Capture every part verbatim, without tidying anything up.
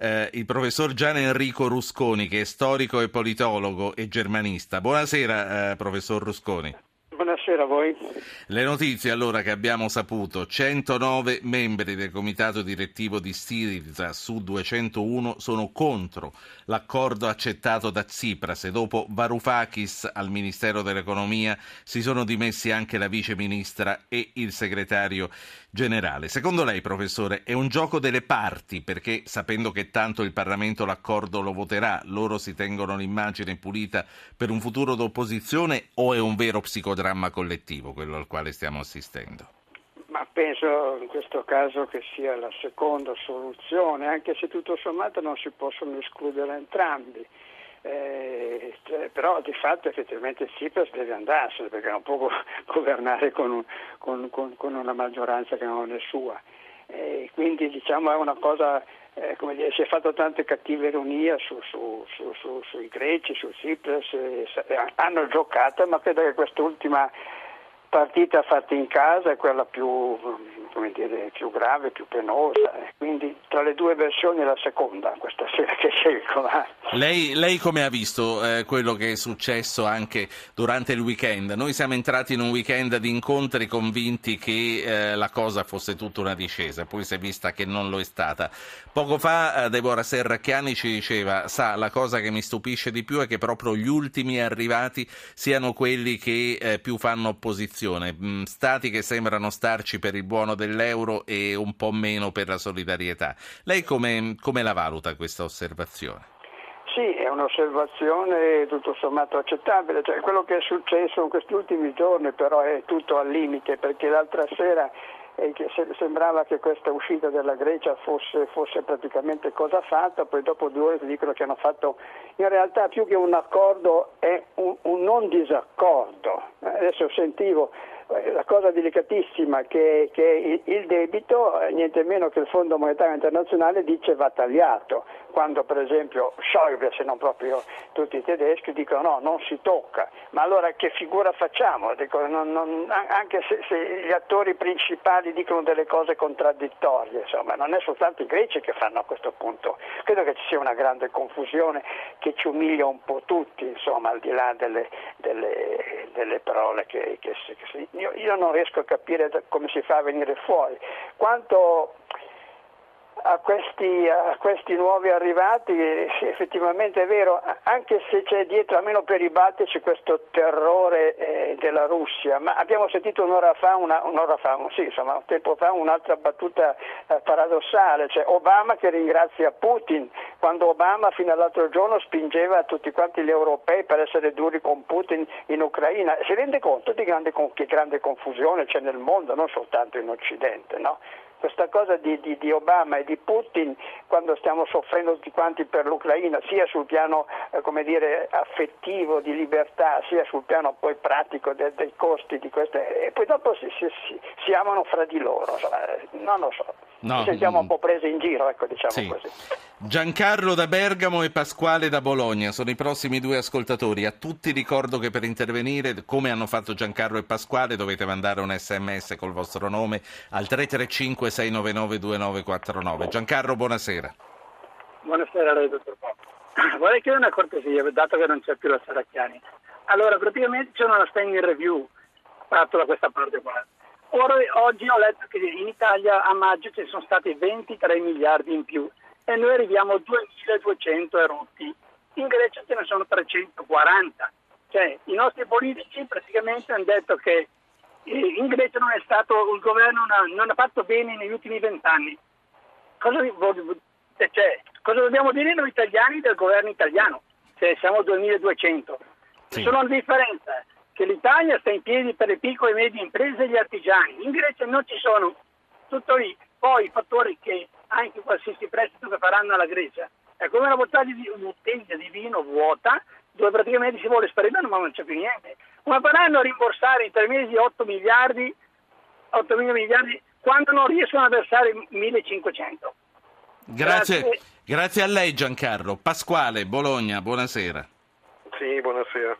eh, il professor Gian Enrico Rusconi, che è storico e politologo e germanista. Buonasera, eh, professor Rusconi. Buonasera a voi. Le notizie allora che abbiamo saputo: centonove membri del comitato direttivo di Siriza su duecentouno sono contro l'accordo accettato da Tsipras, e dopo Varoufakis al Ministero dell'Economia si sono dimessi anche la vice ministra e il segretario generale. Secondo lei, professore, è un gioco delle parti, perché sapendo che tanto il Parlamento l'accordo lo voterà, loro si tengono l'immagine pulita per un futuro d'opposizione, o è un vero psicodramma collettivo quello al quale stiamo assistendo? Ma penso in questo caso che sia la seconda soluzione, anche se tutto sommato non si possono escludere entrambi, eh, cioè, però di fatto effettivamente Tsipras deve andarsene, perché non può go- governare con, un, con, con, con una maggioranza che non è sua, eh, quindi diciamo è una cosa, eh, come dire, si è fatto tante cattive ironie su, su, su, su, sui greci, su Tsipras, eh, hanno giocato, ma credo che quest'ultima partita fatta in casa è quella più, come dire, più grave, più penosa, eh. Quindi tra le due versioni è la seconda questa sera che scelgo. Lei, lei come ha visto eh, quello che è successo anche durante il weekend? Noi siamo entrati in un weekend di incontri convinti che eh, la cosa fosse tutta una discesa, poi si è vista che non lo è stata. Poco fa eh, Deborah Serracchiani ci diceva: sa, la cosa che mi stupisce di più è che proprio gli ultimi arrivati siano quelli che eh, più fanno opposizione. Stati che sembrano starci per il buono dell'euro e un po' meno per la solidarietà. Lei come, come la valuta questa osservazione? Sì, è un'osservazione tutto sommato accettabile, cioè quello che è successo in questi ultimi giorni però è tutto al limite, perché l'altra sera eh, che sembrava che questa uscita della Grecia fosse, fosse praticamente cosa fatta, poi dopo due ore ti dicono che hanno fatto, in realtà più che un accordo è un, un non disaccordo. Adesso sentivo la cosa delicatissima che, che il debito, niente meno che il Fondo Monetario Internazionale dice va tagliato, quando per esempio Schäuble, se non proprio tutti i tedeschi, dicono no, non si tocca. Ma allora che figura facciamo? Dico, non, non, anche se, se gli attori principali dicono delle cose contraddittorie, insomma, non è soltanto i greci che fanno a questo punto. Credo che ci sia una grande confusione che ci umilia un po' tutti, insomma, al di là delle, delle, delle parole che, che, che si... Io, io non riesco a capire come si fa a venire fuori. Quanto a questi, a questi nuovi arrivati, effettivamente è vero, anche se c'è dietro, almeno per i baltici, questo terrore eh, della Russia, ma abbiamo sentito un'ora fa, una, un'ora fa sì, insomma, un tempo fa un'altra battuta eh, paradossale, cioè Obama che ringrazia Putin, quando Obama fino all'altro giorno spingeva tutti quanti gli europei per essere duri con Putin in Ucraina. Si rende conto di grande, che grande confusione c'è nel mondo, non soltanto in Occidente, no? Questa cosa di, di, di Obama e di Putin, quando stiamo soffrendo tutti quanti per l'Ucraina, sia sul piano eh, come dire, affettivo, di libertà, sia sul piano poi pratico de, dei costi di queste, e poi dopo si, si, si, si amano fra di loro, non lo so, no, ci sentiamo un po' presi in giro, ecco, diciamo sì. Così. Giancarlo da Bergamo e Pasquale da Bologna sono i prossimi due ascoltatori. A tutti ricordo che per intervenire, come hanno fatto Giancarlo e Pasquale, dovete mandare un sms col vostro nome al tre tre cinque sei nove nove due nove quattro nove. Giancarlo, buonasera. Buonasera a lei, dottor Poppa. Vorrei chiedere una cortesia, dato che non c'è più la Serracchiani. Allora, praticamente c'è una standing review fatto da questa parte qua. Ora, oggi ho letto che in Italia a maggio ci sono stati ventitré miliardi in più e noi arriviamo a duemiladuecento erotti. In Grecia ce ne sono trecentoquaranta. Cioè, i nostri politici praticamente hanno detto che in Grecia non è stato, il governo non ha, non ha fatto bene negli ultimi vent'anni. Cosa, cioè, cosa dobbiamo dire noi italiani del governo italiano? Se siamo duemiladuecento. Sì. Solo la differenza che l'Italia sta in piedi per le piccole e medie imprese e gli artigiani. In Grecia non ci sono. Tutto lì. Poi i fattori che anche qualsiasi prestito che faranno alla Grecia è come una bottiglia di, bottiglia di vino vuota, dove praticamente si vuole sparire, ma non c'è più niente. Come faranno a rimborsare in tre mesi otto miliardi, otto mila miliardi, quando non riescono a versare millecinquecento? Grazie. Grazie. Grazie a lei, Giancarlo. Pasquale, Bologna, buonasera. Sì, buonasera.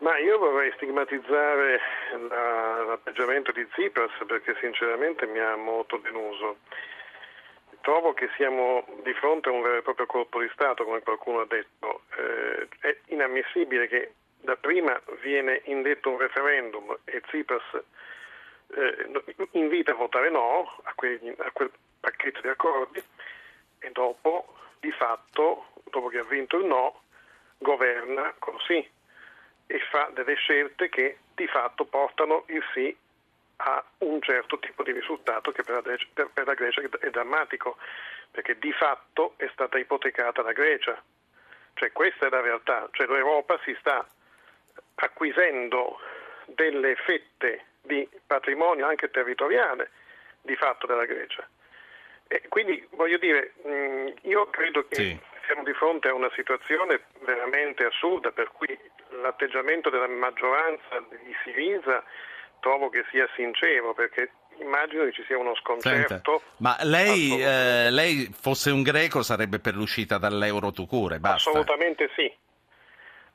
Ma io vorrei stigmatizzare l'atteggiamento di Tsipras, perché sinceramente mi ha molto deluso. trovo che siamo di fronte a un vero e proprio colpo di Stato, come qualcuno ha detto. Eh, è inammissibile che da prima viene indetto un referendum e Tsipras eh, invita a votare no a, quegli, a quel pacchetto di accordi e dopo, di fatto, dopo che ha vinto il no, governa col sì e fa delle scelte che di fatto portano il sì a un certo tipo di risultato che per la, per la Grecia è drammatico, perché di fatto è stata ipotecata la Grecia. Cioè questa è la realtà, cioè l'Europa si sta acquisendo delle fette di patrimonio anche territoriale di fatto della Grecia. E quindi voglio dire, io credo che sì. siamo di fronte a una situazione veramente assurda, per cui l'atteggiamento della maggioranza di Siriza trovo che sia sincero, perché immagino che ci sia uno sconcerto. Senta, ma lei, eh, lei fosse un greco sarebbe per l'uscita dall'euro tu cure, basta. Assolutamente sì,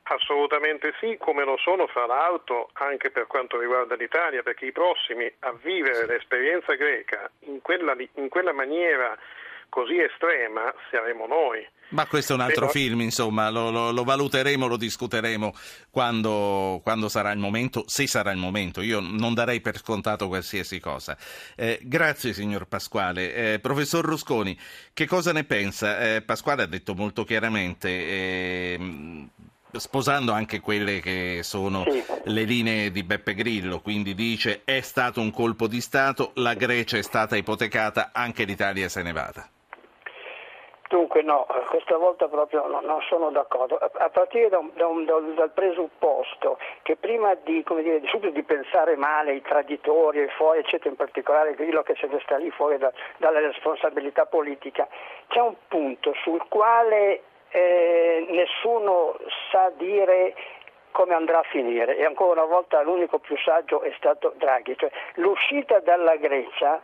assolutamente sì, come lo sono fra l'altro anche per quanto riguarda l'Italia, perché i prossimi a vivere sì. l'esperienza greca in quella, in quella maniera così estrema saremo noi. Ma questo è un altro Però... film, insomma, lo, lo, lo valuteremo, lo discuteremo quando, quando sarà il momento, se sarà il momento. Io non darei per scontato qualsiasi cosa. Eh, grazie, signor Pasquale. Eh, professor Rusconi, che cosa ne pensa? Eh, Pasquale ha detto molto chiaramente... Eh, sposando anche quelle che sono le linee di Beppe Grillo, quindi dice è stato un colpo di Stato, la Grecia è stata ipotecata, anche l'Italia se ne vada. Dunque no, questa volta proprio no, non sono d'accordo, a partire da un, da un, dal presupposto che prima di, come dire, subito di pensare male i traditori e fuori, eccetera, in particolare Grillo che se ne sta lì fuori da, dalla responsabilità politica, c'è un punto sul quale Eh, nessuno sa dire come andrà a finire e ancora una volta l'unico più saggio è stato Draghi, cioè l'uscita dalla Grecia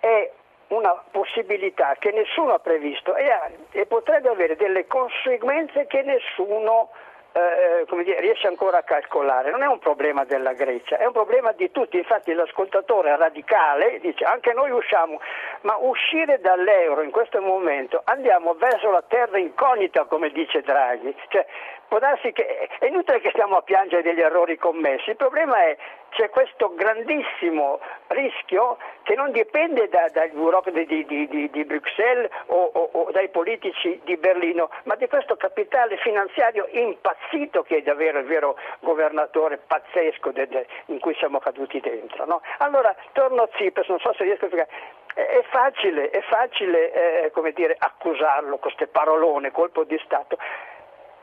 è una possibilità che nessuno ha previsto e, ha, e potrebbe avere delle conseguenze che nessuno eh, come dire, riesce ancora a calcolare. Non è un problema della Grecia, è un problema di tutti, infatti l'ascoltatore radicale dice anche noi usciamo. Ma uscire dall'euro in questo momento, andiamo verso la terra incognita, come dice Draghi. Cioè, può darsi che è inutile che stiamo a piangere degli errori commessi. Il problema è c'è questo grandissimo rischio che non dipende da, dai burocrati di, di, di, di Bruxelles o, o, o dai politici di Berlino, ma di questo capitale finanziario impazzito che è davvero il vero governatore pazzesco de, de, in cui siamo caduti dentro. No? Allora, torno a Tsipras, non so se riesco a spiegare. È facile, è facile eh, come dire, accusarlo con queste parolone, colpo di Stato.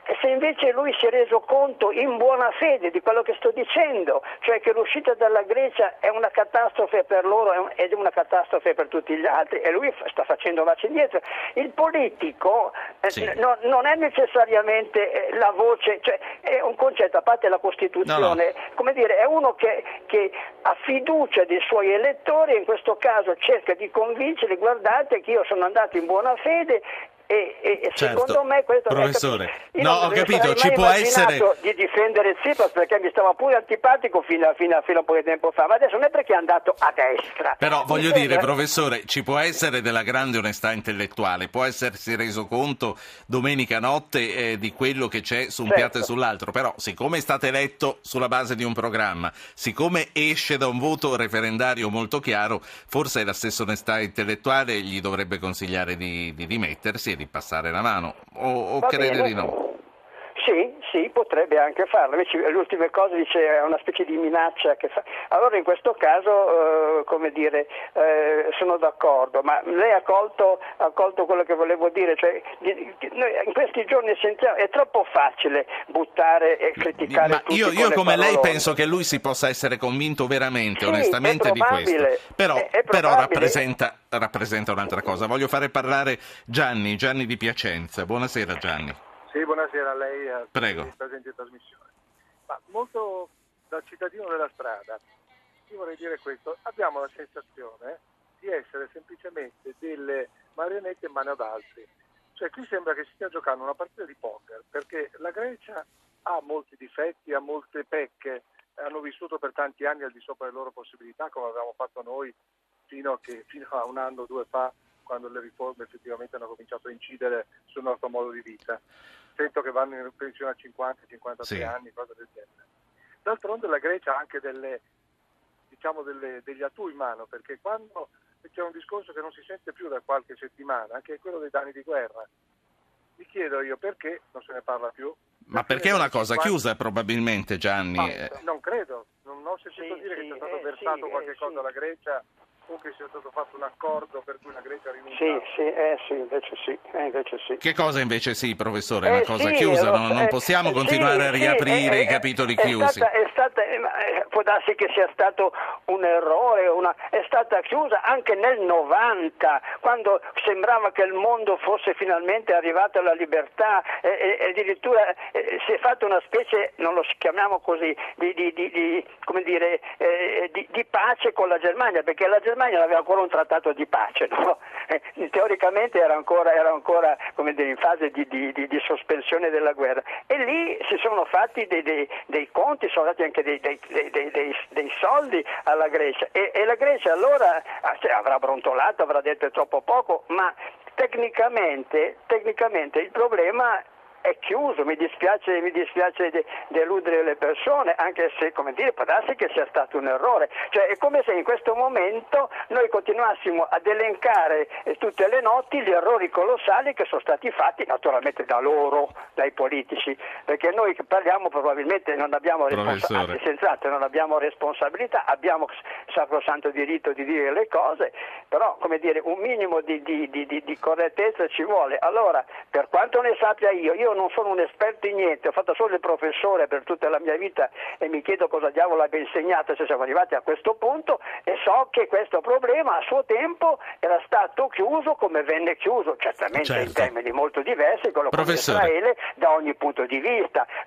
E se invece lui si è reso conto in buona fede di quello che sto dicendo, cioè che l'uscita dalla Grecia è una catastrofe per loro ed è una catastrofe per tutti gli altri, e lui sta facendo marcia indietro. Il politico sì. eh, no, non è necessariamente la voce, cioè è un concetto a parte la Costituzione, no, no. come dire, è uno che, che ha fiducia dei suoi elettori, in questo caso cerca di convincerli, guardate che io sono andato in buona fede. E, e, e certo. secondo me questo professore è no ho capito ci può essere di difendere Tsipras perché mi stava pure antipatico fino a, fino, a, fino a poco tempo fa, ma adesso non è perché è andato a destra, però mi voglio dire professore ci può essere della grande onestà intellettuale, può essersi reso conto domenica notte eh, di quello che c'è su un certo. piatto e sull'altro, però siccome è stato eletto sulla base di un programma, siccome esce da un voto referendario molto chiaro, forse la stessa onestà intellettuale gli dovrebbe consigliare di, di dimettersi di passare la mano, o, o crede di no? Sì, sì, potrebbe anche farlo, invece le ultime cose dice è una specie di minaccia che fa. Allora in questo caso, eh, come dire, eh, sono d'accordo, ma lei ha colto, ha colto quello che volevo dire, cioè di, di, noi in questi giorni sentiamo, è troppo facile buttare e criticare ma tutti. Io, io come paroloni. Lei penso che lui si possa essere convinto veramente, sì, onestamente di questo, però, è, è però rappresenta, rappresenta un'altra cosa. Voglio fare parlare Gianni, Gianni di Piacenza, buonasera Gianni. Sì, buonasera a lei, a Prego. presente in trasmissione. Ma molto da cittadino della strada, io vorrei dire questo, abbiamo la sensazione di essere semplicemente delle marionette in mano ad altri. Cioè qui sembra che si stia giocando una partita di poker, perché la Grecia ha molti difetti, ha molte pecche, hanno vissuto per tanti anni al di sopra delle loro possibilità, come avevamo fatto noi fino a, che, fino a un anno o due fa quando le riforme effettivamente hanno cominciato a incidere sul nostro modo di vita. Sento che vanno in pensione a cinquanta cinquantatré sì. anni, cosa del genere. D'altronde la Grecia ha anche delle, diciamo delle, degli atù in mano, perché quando c'è un discorso che non si sente più da qualche settimana, che è quello dei danni di guerra, mi chiedo io perché non se ne parla più. Ma perché è una cosa cinquanta... chiusa probabilmente, Gianni? Ma, non credo, non, non si sento sì, dire sì, che sia stato eh, versato sì, qualche eh, cosa sì. alla Grecia, o che sia stato fatto un accordo per cui la Grecia rinuncia. Sì, sì, eh, sì, invece sì, eh, invece sì. Che cosa invece sì, professore? È una eh, cosa sì, chiusa, eh, non possiamo eh, continuare sì, a riaprire eh, i capitoli eh, chiusi. È stata, è stata, eh, può darsi che sia stato un errore, una, è stata chiusa anche nel novanta, quando sembrava che il mondo fosse finalmente arrivato alla libertà, e eh, eh, addirittura eh, si è fatta una specie, non lo chiamiamo così, di, di, di, di come dire, eh, di, di pace con la Germania, perché la Germania La Germania non aveva ancora un trattato di pace, no? eh, teoricamente era ancora, era ancora come dire, in fase di, di, di, di sospensione della guerra, e lì si sono fatti dei, dei, dei conti, sono dati anche dei, dei, dei, dei, dei soldi alla Grecia, e, e la Grecia allora avrà brontolato, avrà detto troppo poco, ma tecnicamente, tecnicamente il problema è chiuso. Mi dispiace, mi dispiace de- deludere le persone, anche se, come dire, può darsi che sia stato un errore. Cioè è come se in questo momento noi continuassimo ad elencare eh, tutte le notti gli errori colossali che sono stati fatti naturalmente da loro, dai politici, perché noi che parliamo probabilmente non abbiamo responsabilità, senz'altro non abbiamo responsabilità, abbiamo sacrosanto diritto di dire le cose, però come dire un minimo di, di, di, di, di correttezza ci vuole. Allora, per quanto ne sappia io, io non sono un esperto in niente, ho fatto solo il professore per tutta la mia vita e mi chiedo cosa diavolo abbia insegnato se siamo arrivati a questo punto, e so che questo problema a suo tempo era stato chiuso come venne chiuso, certamente certo. in termini molto diversi, quello con Israele da ogni punto di vista,